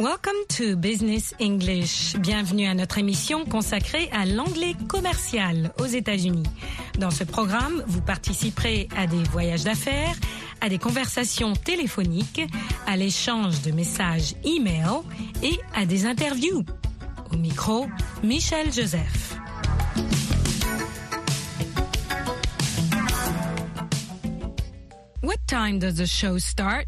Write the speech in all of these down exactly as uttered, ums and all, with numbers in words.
Welcome to Business English. Bienvenue à notre émission consacrée à l'anglais commercial aux États-Unis. Dans ce programme, vous participerez à des voyages d'affaires, à des conversations téléphoniques, à l'échange de messages e-mail et à des interviews. Au micro, Michel Joseph. What time does the show start?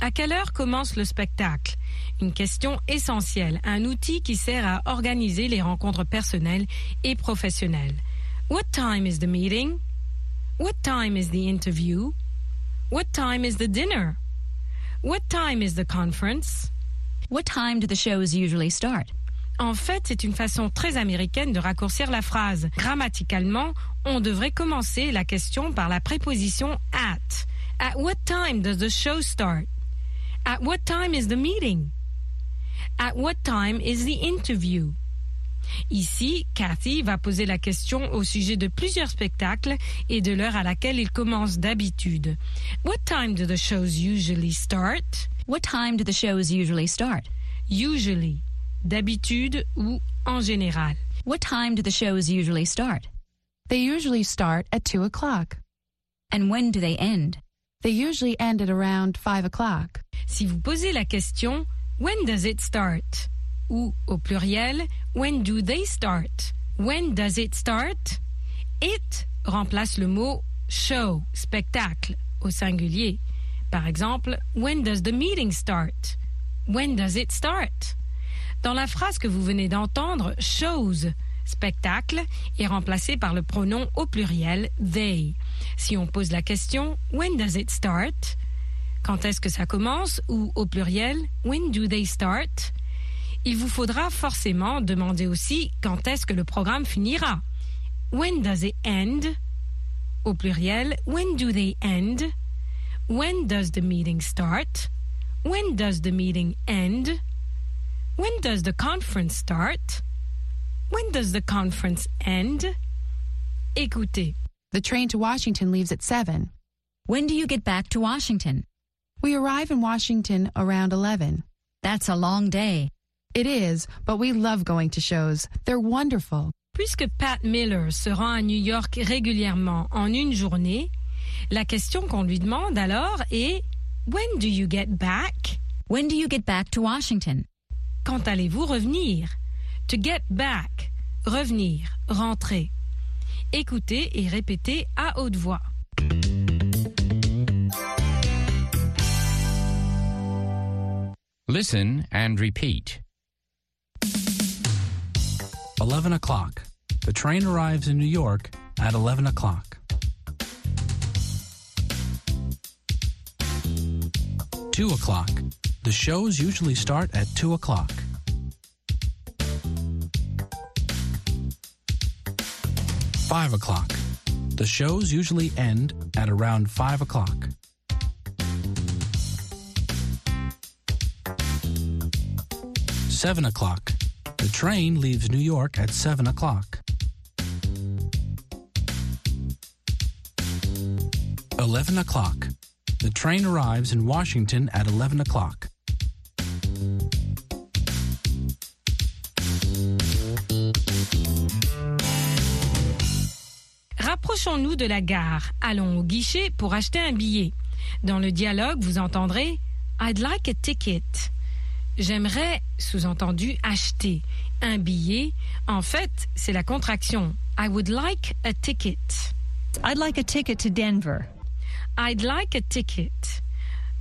À quelle heure commence le spectacle? Une question essentielle, un outil qui sert à organiser les rencontres personnelles et professionnelles. What time is the meeting? What time is the interview? What time is the dinner? What time is the conference? What time do the shows usually start? En fait, c'est une façon très américaine de raccourcir la phrase. Grammaticalement, on devrait commencer la question par la préposition at. At what time does the show start? At what time is the meeting? At what time is the interview? Ici, Cathy va poser la question au sujet de plusieurs spectacles et de l'heure à laquelle ils commencent d'habitude. What time do the shows usually start? What time do the shows usually start? Usually, d'habitude ou en général. What time do the shows usually start? They usually start at two o'clock. And when do they end? They usually end at around five o'clock. Si vous posez la question, when does it start? Ou au pluriel, when do they start? When does it start? It remplace le mot show, spectacle, au singulier. Par exemple, when does the meeting start? When does it start? Dans la phrase que vous venez d'entendre, shows, spectacle, est remplacé par le pronom au pluriel they. Si on pose la question, when does it start? Quand est-ce que ça commence? Ou au pluriel, when do they start? Il vous faudra forcément demander aussi quand est-ce que le programme finira. When does it end? Au pluriel, when do they end? When does the meeting start? When does the meeting end? When does the conference start? When does the conference end? Écoutez. The train to Washington leaves at seven. When do you get back to Washington? We arrive in Washington around eleven. That's a long day. It is, but we love going to shows. They're wonderful. Puisque Pat Miller se rend à New York régulièrement en une journée, la question qu'on lui demande alors est when do you get back? When do you get back to Washington? Quand allez-vous revenir? To get back, revenir, rentrer. Écoutez et répétez à haute voix. Listen and repeat. eleven o'clock. The train arrives in New York at eleven o'clock. two o'clock. The shows usually start at two o'clock. five o'clock. The shows usually end at around five o'clock. seven o'clock. The train leaves New York at seven o'clock. eleven o'clock. The train arrives in Washington at eleven o'clock. Rapprochons-nous de la gare. Allons au guichet pour acheter un billet. Dans le dialogue, vous entendrez « I'd like a ticket ». J'aimerais, sous-entendu, acheter un billet. En fait, c'est la contraction. I would like a ticket. I'd like a ticket to Denver. I'd like a ticket.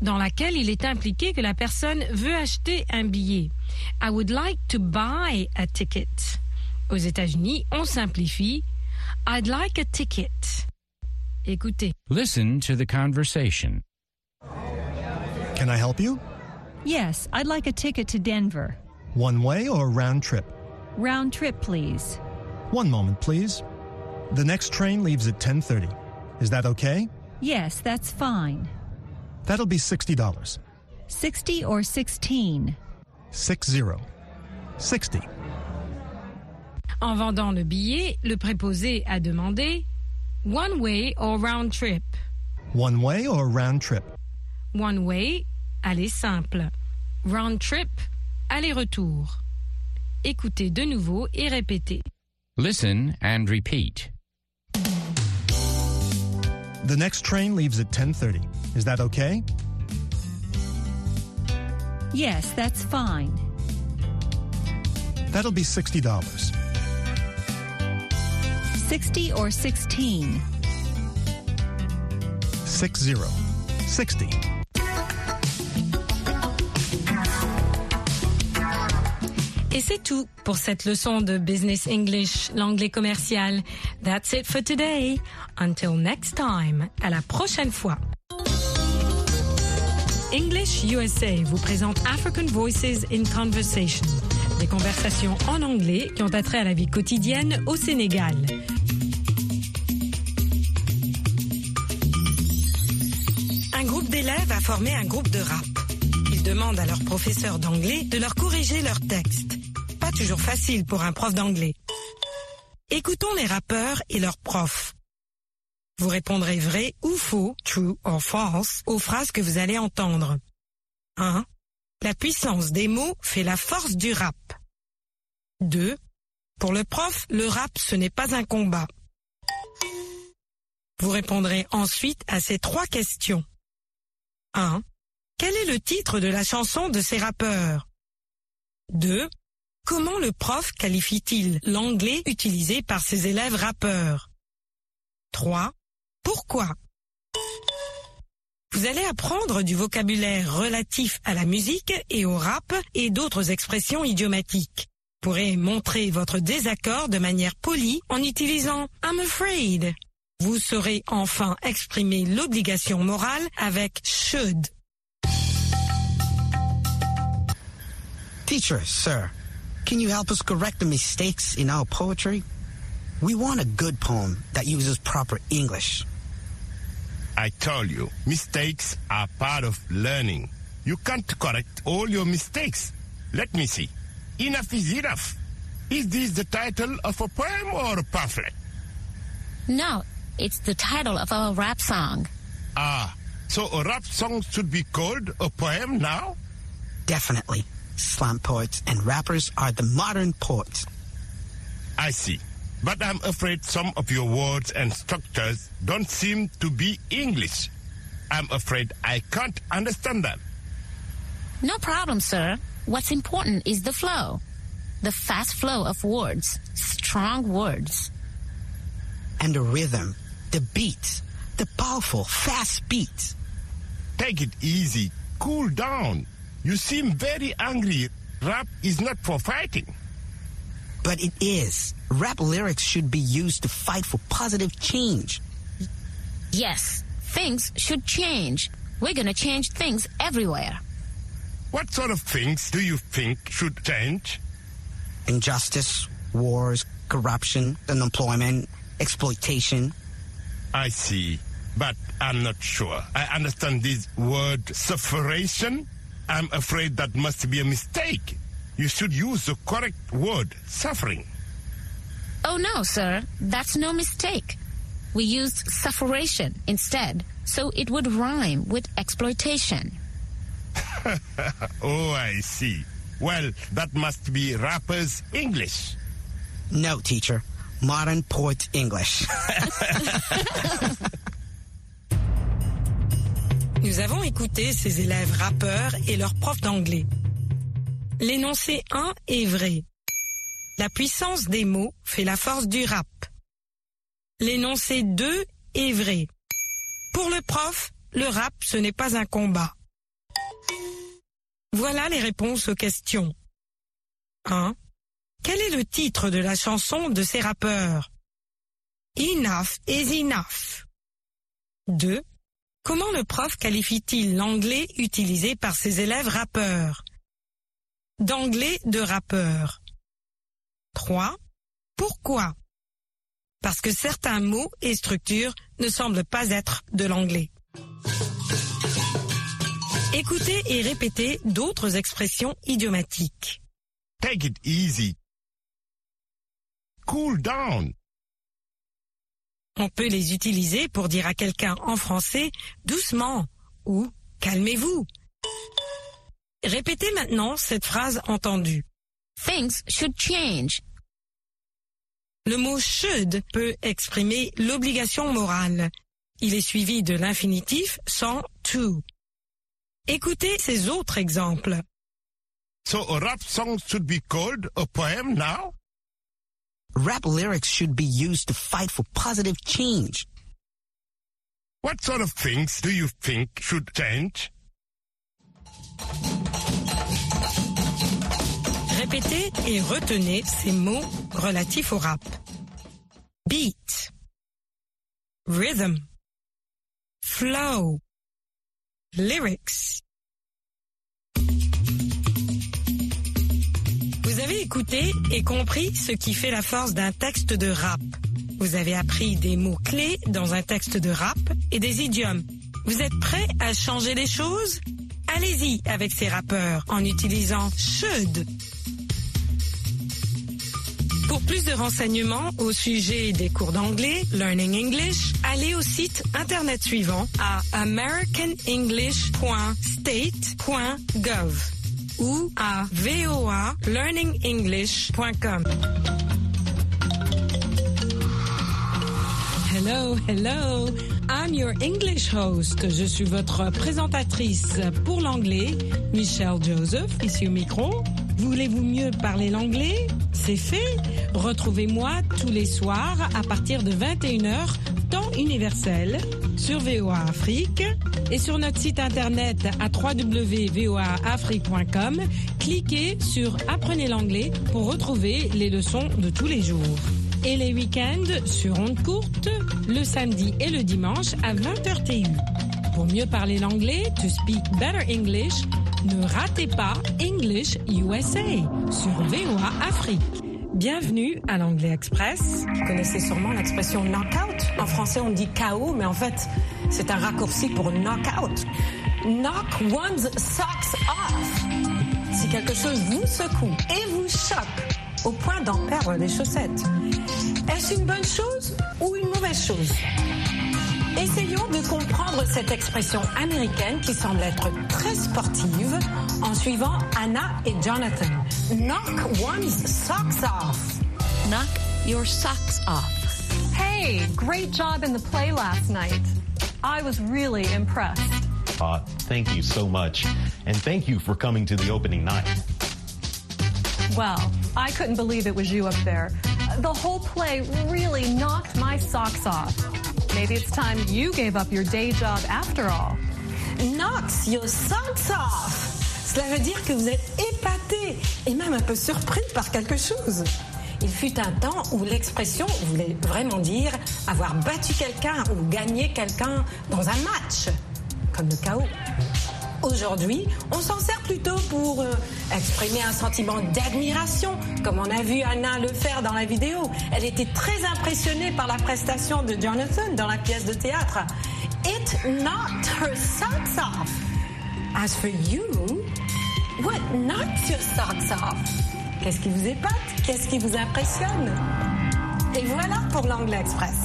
Dans laquelle il est impliqué que la personne veut acheter un billet. I would like to buy a ticket. Aux États-Unis, on simplifie. I'd like a ticket. Écoutez. Listen to the conversation. Can I help you? Yes, I'd like a ticket to Denver. One way or round trip? Round trip, please. One moment, please. The next train leaves at ten thirty. Is that okay? Yes, that's fine. That'll be sixty dollars. sixty or sixteen? Six zero. Sixty. En vendant le billet, le préposé a demandé one way or round trip. One way or round trip. One way, aller simple. Round trip, aller-retour. Écoutez de nouveau et répétez. Listen and repeat. The next train leaves at ten thirty. Is that okay? Yes, that's fine. That'll be sixty dollars. Sixty or sixteen? Six zero. Sixty. Et c'est tout pour cette leçon de Business English, l'anglais commercial. That's it for today. Until next time. À la prochaine fois. English U S A vous présente African Voices in Conversation. Des conversations en anglais qui ont attrait à la vie quotidienne au Sénégal. Un groupe d'élèves a formé un groupe de rap. Ils demandent à leur professeur d'anglais de leur corriger leur texte. Pas toujours facile pour un prof d'anglais. Écoutons les rappeurs et leurs profs. Vous répondrez vrai ou faux, true or false, aux phrases que vous allez entendre. un. La puissance des mots fait la force du rap. deux. Pour le prof, le rap, ce n'est pas un combat. Vous répondrez ensuite à ces trois questions. un. Quel est le titre de la chanson de ces rappeurs? deux. Comment le prof qualifie-t-il l'anglais utilisé par ses élèves rappeurs? trois. Pourquoi? Vous allez apprendre du vocabulaire relatif à la musique et au rap et d'autres expressions idiomatiques. Vous pourrez montrer votre désaccord de manière polie en utilisant « I'm afraid ». Vous saurez enfin exprimer l'obligation morale avec « should ». Teacher, sir. Can you help us correct the mistakes in our poetry? We want a good poem that uses proper English. I told you, mistakes are part of learning. You can't correct all your mistakes. Let me see. Enough is enough. Is this the title of a poem or a pamphlet? No, it's the title of a rap song. Ah, so a rap song should be called a poem now? Definitely. Slam poets and rappers are the modern poets. I see. But I'm afraid some of your words and structures don't seem to be English. I'm afraid I can't understand them. No problem, sir. What's important is the flow. The fast flow of words, strong words. And the rhythm, the beat, the powerful, fast beat. Take it easy. Cool down. You seem very angry. Rap is not for fighting. But it is. Rap lyrics should be used to fight for positive change. Yes, things should change. We're gonna change things everywhere. What sort of things do you think should change? Injustice, wars, corruption, unemployment, exploitation. I see, but I'm not sure. I understand this word sufferation. I'm afraid that must be a mistake. You should use the correct word, suffering. Oh no, sir, that's no mistake. We used sufferation instead, so it would rhyme with exploitation. Oh, I see. Well, that must be rappers' English. No, teacher. Modern poets' English. Nous avons écouté ces élèves rappeurs et leurs profs d'anglais. L'énoncé un est vrai. La puissance des mots fait la force du rap. L'énoncé deux est vrai. Pour le prof, le rap, ce n'est pas un combat. Voilà les réponses aux questions. un. Quel est le titre de la chanson de ces rappeurs? Enough is enough. deux. Comment le prof qualifie-t-il l'anglais utilisé par ses élèves rappeurs? D'anglais de rappeur. trois. Pourquoi? Parce que certains mots et structures ne semblent pas être de l'anglais. Écoutez et répétez d'autres expressions idiomatiques. Take it easy. Cool down. On peut les utiliser pour dire à quelqu'un en français « doucement » ou « calmez-vous ». Répétez maintenant cette phrase entendue. Things should change. Le mot should peut exprimer l'obligation morale. Il est suivi de l'infinitif sans to. Écoutez ces autres exemples. So a rap song should be called a poem now? Rap lyrics should be used to fight for positive change. What sort of things do you think should change? Répétez et retenez ces mots relatifs au rap. Beat, rhythm, flow, lyrics. Vous avez écouté et compris ce qui fait la force d'un texte de rap. Vous avez appris des mots-clés dans un texte de rap et des idiomes. Vous êtes prêts à changer les choses? Allez-y avec ces rappeurs en utilisant should. Pour plus de renseignements au sujet des cours d'anglais, Learning English, allez au site internet suivant à american english dot state dot gov ou à voa learning english dot com. Hello, hello. I'm your English host. Je suis votre présentatrice pour l'anglais, Michel Joseph, ici au micro. Voulez-vous mieux parler l'anglais? C'est fait. Retrouvez-moi tous les soirs à partir de vingt et une heures, temps universel, sur V O A Afrique et sur notre site internet à w w w dot voa afrique dot com. Cliquez sur « Apprenez l'anglais » pour retrouver les leçons de tous les jours. Et les week-ends sur ondes courtes, le samedi et le dimanche à vingt heures T U. Pour mieux parler l'anglais, to speak better English, ne ratez pas English U S A sur V O A Afrique. Bienvenue à l'Anglais Express. Vous connaissez sûrement l'expression knockout. En français, on dit K O, mais en fait, c'est un raccourci pour knockout. Knock one's socks off. Si quelque chose vous secoue et vous choque, au point d'en perdre les chaussettes. Est-ce une bonne chose ou une mauvaise chose? Essayons de comprendre cette expression américaine qui semble être très sportive en suivant Anna et Jonathan. Knock one's socks off. Knock your socks off. Hey, great job in the play last night. I was really impressed. Uh, thank you so much. And thank you for coming to the opening night. Well, I couldn't believe it was you up there. The whole play really knocked my socks off. Maybe it's time you gave up your day job after all. Knocks your socks off. Cela veut dire que vous êtes épaté et même un peu surpris par quelque chose. Il fut un temps où l'expression voulait vraiment dire avoir battu quelqu'un ou gagné quelqu'un dans un match, comme le K O. Aujourd'hui, on s'en sert plutôt pour euh, exprimer un sentiment d'admiration, comme on a vu Anna le faire dans la vidéo. Elle était très impressionnée par la prestation de Jonathan dans la pièce de théâtre. It knocked her socks off. As for you, what knocks your socks off? Qu'est-ce qui vous épate? Qu'est-ce qui vous impressionne? Et voilà pour l'Anglais Express.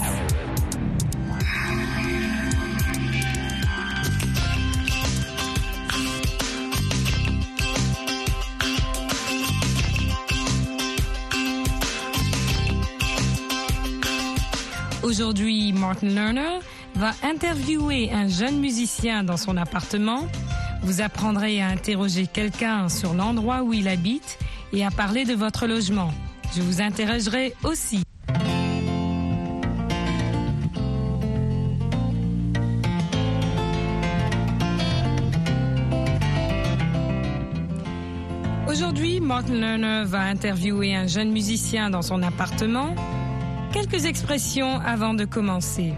Aujourd'hui, Martin Lerner va interviewer un jeune musicien dans son appartement. Vous apprendrez à interroger quelqu'un sur l'endroit où il habite et à parler de votre logement. Je vous interrogerai aussi. Aujourd'hui, Martin Lerner va interviewer un jeune musicien dans son appartement. Quelques expressions avant de commencer.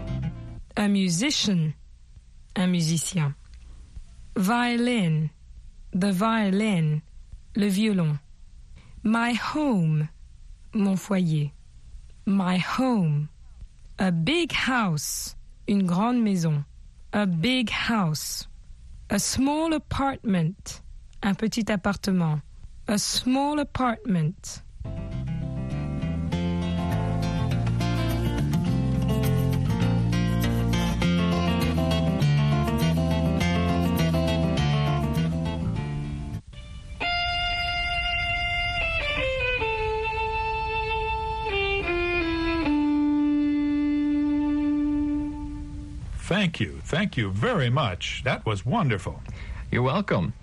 A musician, un musicien. Violin, the violin, le violon. My home, mon foyer. My home. A big house, une grande maison. A big house. A small apartment, un petit appartement. A small apartment. Thank you. Thank you very much. That was wonderful. You're welcome.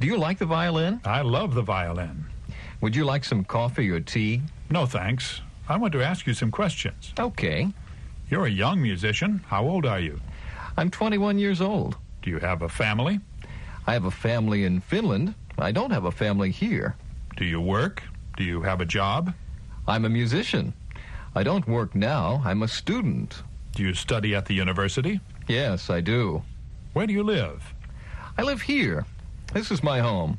Do you like the violin? I love the violin. Would you like some coffee or tea? No, thanks. I want to ask you some questions. Okay. You're a young musician. How old are you? I'm twenty-one years old. Do you have a family? I have a family in Finland. I don't have a family here. Do you work? Do you have a job? I'm a musician. I don't work now. I'm a student. Do you study at the university? Yes, I do. Where do you live? I live here. This is my home.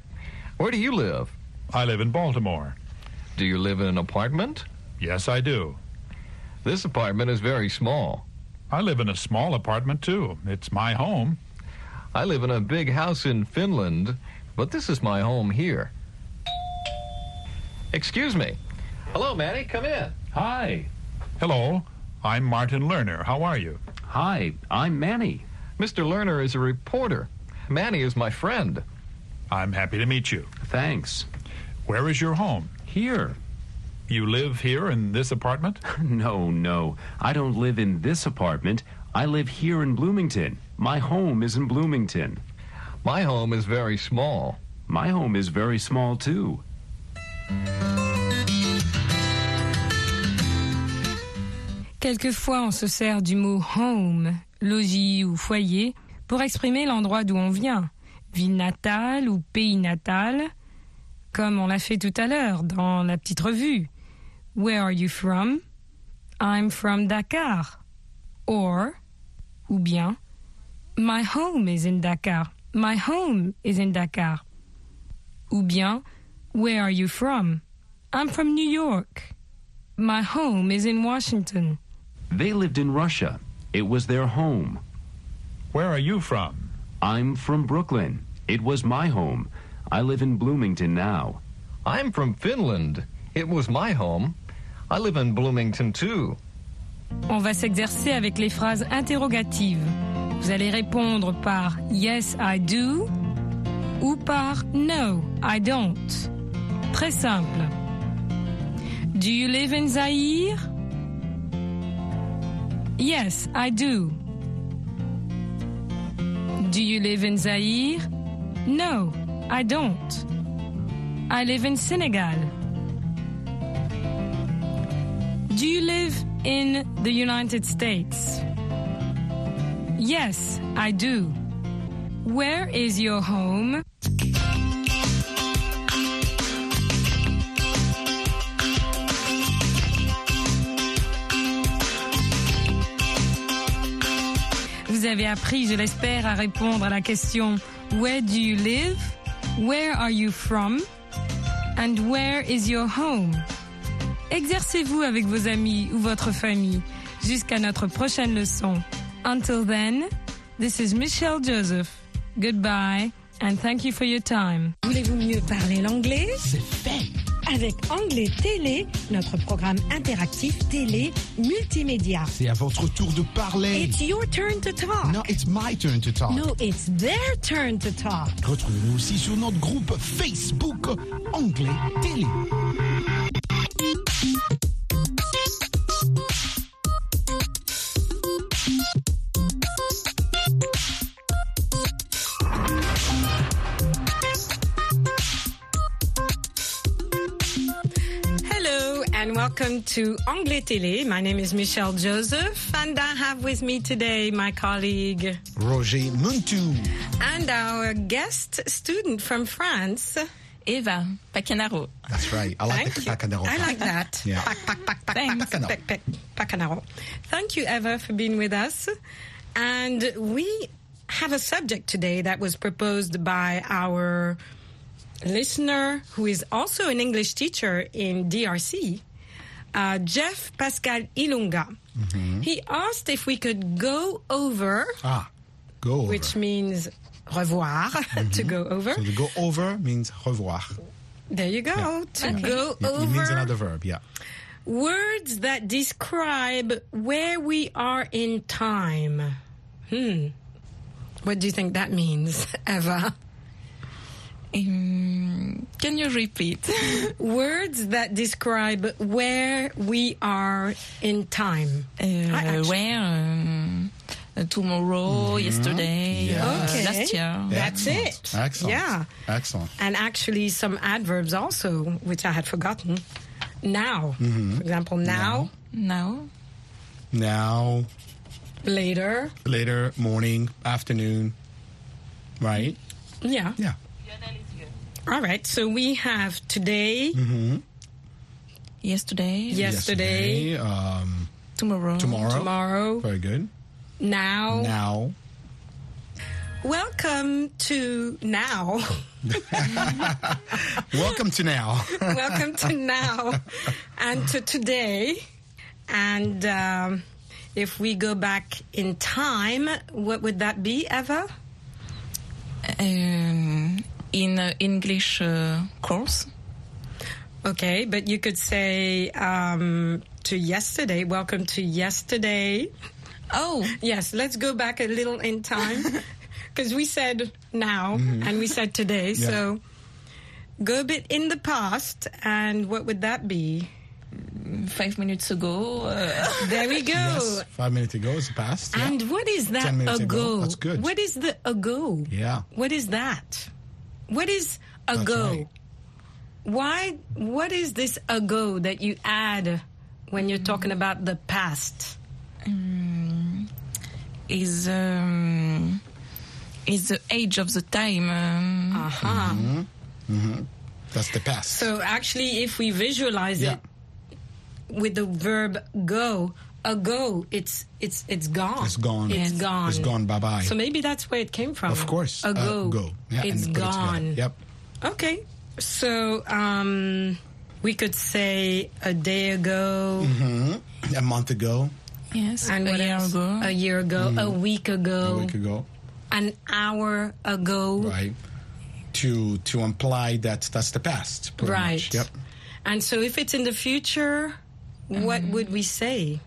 Where do you live? I live in Baltimore. Do you live in an apartment? Yes, I do. This apartment is very small. I live in a small apartment, too. It's my home. I live in a big house in Finland, but this is my home here. Excuse me. Hello, Manny. Come in. Hi. Hello. I'm Martin Lerner. How are you? Hi. I'm Manny. Mister Lerner is a reporter. Manny is my friend. I'm happy to meet you. Thanks. Where is your home? Here. You live here in this apartment? No, no. I don't live in this apartment. I live here in Bloomington. My home is in Bloomington. My home is very small. My home is very small, too. Quelquefois, on se sert du mot « home », logis ou foyer, pour exprimer l'endroit d'où on vient, ville natale ou pays natal, comme on l'a fait tout à l'heure dans la petite revue. « Where are you from? »« I'm from Dakar. » Or, ou bien, « My home is in Dakar. »« My home is in Dakar. » Ou bien, « Where are you from? »« I'm from New York. »« My home is in Washington. » They lived in Russia. It was their home. Where are you from? I'm from Brooklyn. It was my home. I live in Bloomington now. I'm from Finland. It was my home. I live in Bloomington too. On va s'exercer avec les phrases interrogatives. Vous allez répondre par yes, I do ou par no, I don't. Très simple. Do you live in Zaire? Yes, I do. Do you live in Zaire? No, I don't. I live in Senegal. Do you live in the United States? Yes, I do. Where is your home? Vous avez appris, je l'espère, à répondre à la question « Where do you live? Where are you from? And where is your home? » Exercez-vous avec vos amis ou votre famille jusqu'à notre prochaine leçon. Until then, this is Michel Joseph. Goodbye and thank you for your time. Voulez-vous mieux parler l'anglais? C'est fait! Avec Anglais Télé, notre programme interactif télé multimédia. C'est à votre tour de parler. It's your turn to talk. No, it's my turn to talk. No, it's their turn to talk. Retrouvez-nous aussi sur notre groupe Facebook Anglais Télé. Welcome to Anglais Télé. My name is Michel Joseph and I have with me today my colleague Roger Muntou and our guest student from France, Eva Pakenaro. That's right. I like the Pakenaro. I like that. Yeah. Pac, pac, pac, pac, Pakenaro. Pac, pac, Pakenaro. Thank you, Eva, for being with us. And we have a subject today that was proposed by our listener who is also an English teacher in D R C. Uh, Jeff Pascal Ilunga. Mm-hmm. He asked if we could go over, ah, go over. Which means revoir, mm-hmm. to go over. So to go over means revoir. There you go. Yeah. To okay. go it, over. It means another verb, yeah. Words that describe where we are in time. Hmm. What do you think that means, Eva? Um, can you repeat? Words that describe where we are in time. Uh, where? Um, uh, tomorrow, mm-hmm. yesterday, yes. okay. last year. That's Excellent. it. Excellent. Yeah. Excellent. And actually some adverbs also, which I had forgotten. Now. Mm-hmm. For example, now. Now. Now. Later. Later, morning, afternoon. Right? Yeah. Yeah. All right. So we have today. Mm-hmm. Yesterday. Yesterday. Yesterday um, tomorrow. Tomorrow. Tomorrow. Very good. Now. Now. Welcome to now. Welcome to now. Welcome to now. And to today. And um, if we go back in time, what would that be, Eva? Um, in uh, English uh, course. Okay, but you could say um, to yesterday, welcome to yesterday. Oh. Yes, let's go back a little in time. Because we said now, mm-hmm. and we said today, yeah. so go a bit in the past, and what would that be? Five minutes ago. Uh, there we go. Yes, five minutes ago is the past. Yeah. And what is that ago? ago? That's good. What is the ago? Yeah. What is that? What is ago? Right. Why? What is this ago that you add when you're mm. talking about the past? Mm. Is um, is the age of the time? Um, Aha. Uh-huh. Mm-hmm. Mm-hmm. That's the past. So actually, if we visualize yeah. it. With the verb go, ago, it's it's it's gone. It's gone. It's yes. gone. It's gone. Bye bye. So maybe that's where it came from. Of course, ago. Uh, go. Yeah, it's gone. It yep. Okay. So um, we could say a day ago, mm-hmm. a month ago, yes, and a year else? ago, a year ago, mm-hmm. a week ago, a week ago, an hour ago. Right. To to imply that that's the past. Right. Much. Yep. And so if it's in the future. What um, would we say?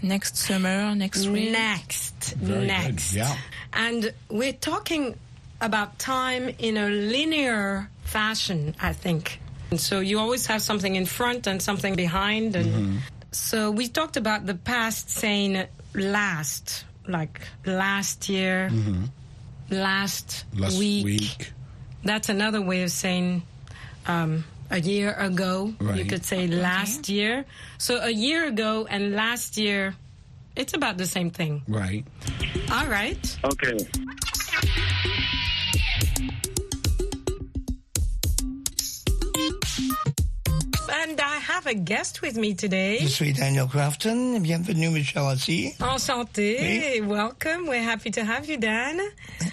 Next summer, next week. Next, Very next. Good. Yeah. And we're talking about time in a linear fashion, I think. And so you always have something in front and something behind. And mm-hmm. so we talked about the past saying last, like last year, mm-hmm. last, last week. week. That's another way of saying um a year ago, right. you could say okay. last year. So a year ago and last year, it's about the same thing. Right. All right. Okay. And I have a guest with me today. Je suis Daniel Crafton. Bienvenue, Michel Joseph. Enchanté. Oui. Welcome. We're happy to have you, Dan.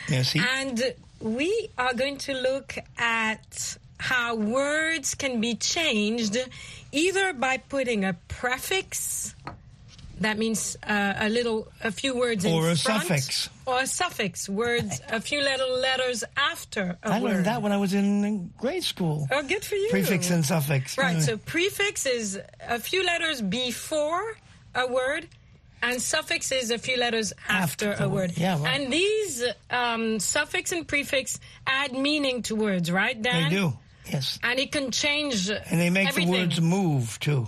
Merci. And we are going to look at how words can be changed either by putting a prefix, that means uh, a little, a few words in front. Or a suffix. Or a suffix, words, a few little letters after a word. I learned that when I was in grade school. Oh, good for you. Prefix and suffix. Right, mm. so prefix is a few letters before a word, and suffix is a few letters after, after a word. Yeah, well. And these um, suffix and prefix add meaning to words, right, Dan? They do. Yes. And it can change And they make everything. the words move, too.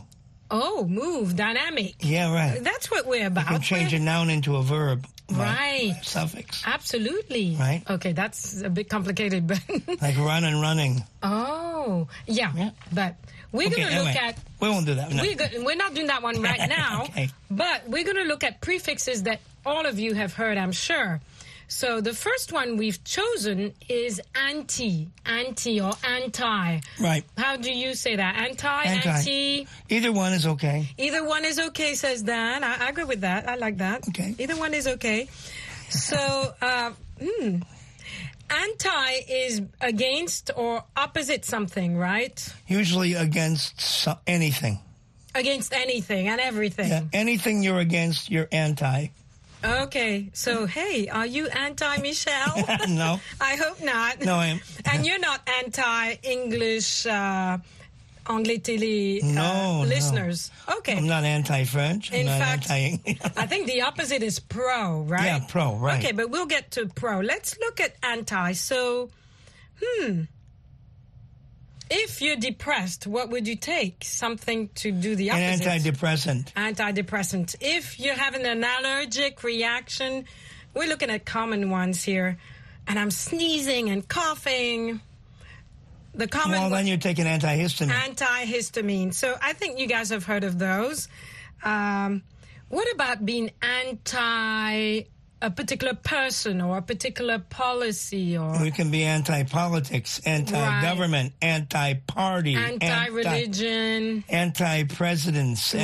Oh, move, dynamic. Yeah, right. That's what we're about. You can change we're... a noun into a verb. Right. By suffix. Absolutely. Right. Okay, that's a bit complicated, but... like run and running. Oh, yeah. yeah. But we're okay, going to anyway, look at... We won't do that. No. We're, go- we're not doing that one right now, okay. but we're going to look at prefixes that all of you have heard, I'm sure. So the first one we've chosen is anti, anti or anti. Right. How do you say that? Anti, anti. anti? Either one is okay. Either one is okay, says Dan. I, I agree with that. I like that. Okay. Either one is okay. So, uh, hmm. Anti is against or opposite something, right? Usually against so- anything. Against anything and everything. Yeah, anything you're against, you're anti. Okay, so hey, are you anti-Michel? No. I hope not. No, I am. And you're not anti-English, uh, anglais télé uh, no, listeners. No. Okay. I'm not anti-French. In I'm fact, not anti- I think the opposite is pro, right? Yeah, pro, right. Okay, but we'll get to pro. Let's look at anti. So, hmm, If you're depressed, what would you take? Something to do the opposite. An antidepressant. Antidepressant. If you're having an allergic reaction, we're looking at common ones here, and I'm sneezing and coughing. The common well, then you take an antihistamine. Antihistamine. So I think you guys have heard of those. Um, what about being anti a particular person or a particular policy? Or we can be anti-politics, anti-government, right. Anti-party, anti-religion, anti-presidents, right.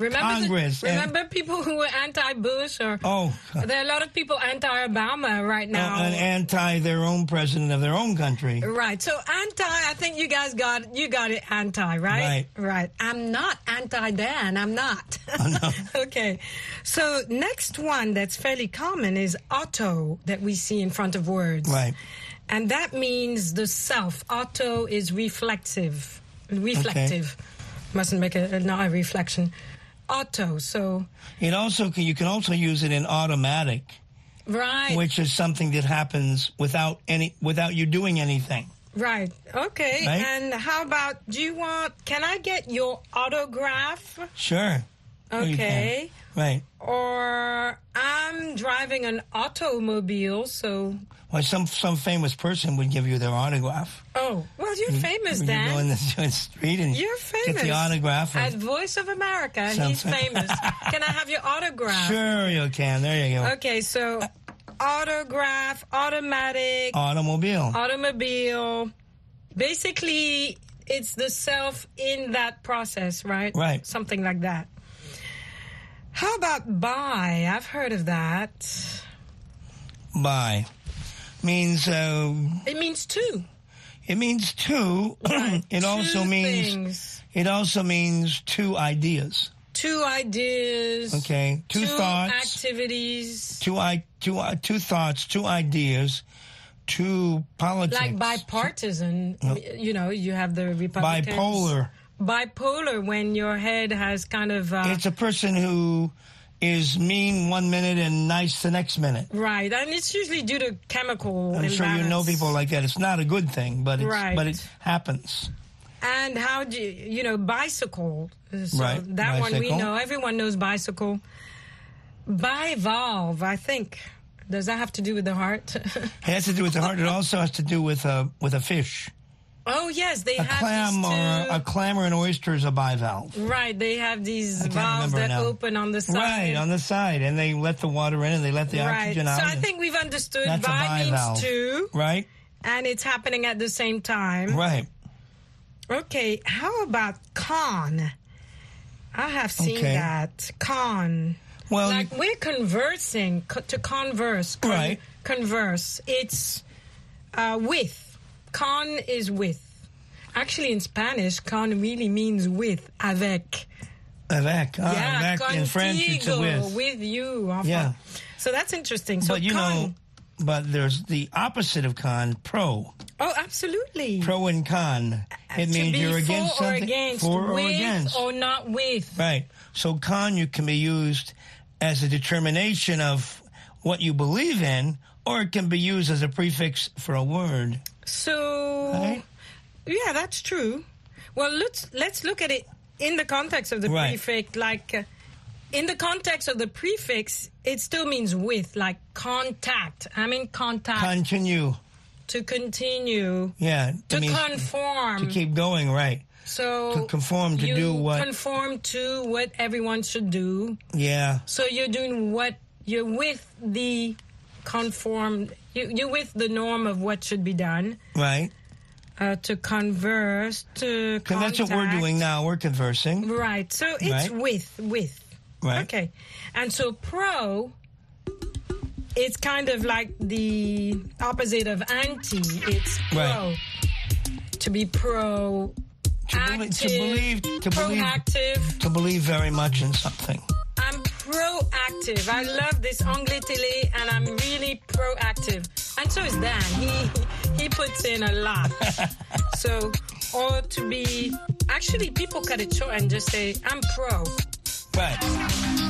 Anti-Congress. Remember, the, remember people who were anti-Bush? Or oh, there are a lot of people anti-Obama right now. Uh, and anti their own president of their own country. Right. So anti, I think you guys got you got it. Anti, right? Right. Right. I'm not anti-Dan. I'm not. Oh, no. Okay. So next one that's fairly common is auto, that we see in front of words. Right. And that means the self. Auto is reflexive. Reflective. Okay. Mustn't make it not a reflection. Auto, so... It also can, you can also use it in automatic. Right. Which is something that happens without any without you doing anything. Right. Okay. Right? And how about, do you want... Can I get your autograph? Sure. Okay. Right. Or I'm driving an automobile, so... Well, some some famous person would give you their autograph. Oh, well, you're you, famous, Dan. You go in the, in the street and you're famous. Get the autograph. At Voice of America, something. He's famous. Can I have your autograph? Sure you can. There you go. Okay, so uh, autograph, automatic... Automobile. Automobile. Basically, it's the self in that process, right? Right. Something like that. How about buy? I've heard of that. Buy means uh, it means two. It means two. Right. It two also means things. It also means two ideas. Two ideas. Okay. Two, two thoughts. Activities. Two i two uh, two thoughts. Two ideas. Two politics. Like bipartisan. Two, you know, you have the Republicans. Bipolar. Bipolar, when your head has kind of... Uh, it's a person who is mean one minute and nice the next minute. Right, and it's usually due to chemical I'm imbalance. Sure you know people like that. It's not a good thing, but it's, right. But it happens. And how do you... You know, bicycle. So right, that bicycle. One we know. Everyone knows bicycle. Bivalve, I think. Does that have to do with the heart? It has to do with the heart. It also has to do with uh, with a fish. Oh, yes, they a have clam these two... Or a clam or an oyster is a bivalve. Right, they have these valves that now. Open on the side. Right, on the side, and they let the water in and they let the right. oxygen out. So I think we've understood bi means two. Right. And it's happening at the same time. Right. Okay, how about con? I have seen okay. that. Con. Well, like we're conversing, co to converse. Con right. Converse. It's uh, with. Con is with. Actually, in Spanish, con really means with, avec. Avec. Ah, yeah, avec. Contigo, in French, it's with. With you. Enfin. Yeah. So that's interesting. So but you con, know, but there's the opposite of con, pro. Oh, absolutely. Pro and con. It uh, means to be you're against for something. Or against, for or with against. Or not with. Right. So con you can be used as a determination of what you believe in, or it can be used as a prefix for a word. So, right. yeah, that's true. Well, let's let's look at it in the context of the right. prefix. Like, uh, in the context of the prefix, it still means with, like contact. I mean, contact. Continue. To continue. Yeah. To conform. To keep going, right. So to conform, to do what? Conform to what everyone should do. Yeah. So you're doing what, you're with the conform... You're with the norm of what should be done. Right. Uh, to converse, to contact. That's what we're doing now. We're conversing. Right. So it's right. with, with. Right. Okay. And so pro, it's kind of like the opposite of anti. It's pro. Right. To be pro, to active, believe, to believe, to proactive. Believe, to believe very much in something. I'm proactive. I love this anglais télé, and I'm really proactive. And so is Dan. He he puts in a lot. So, or to be... Actually, people cut it short and just say, I'm pro. Right.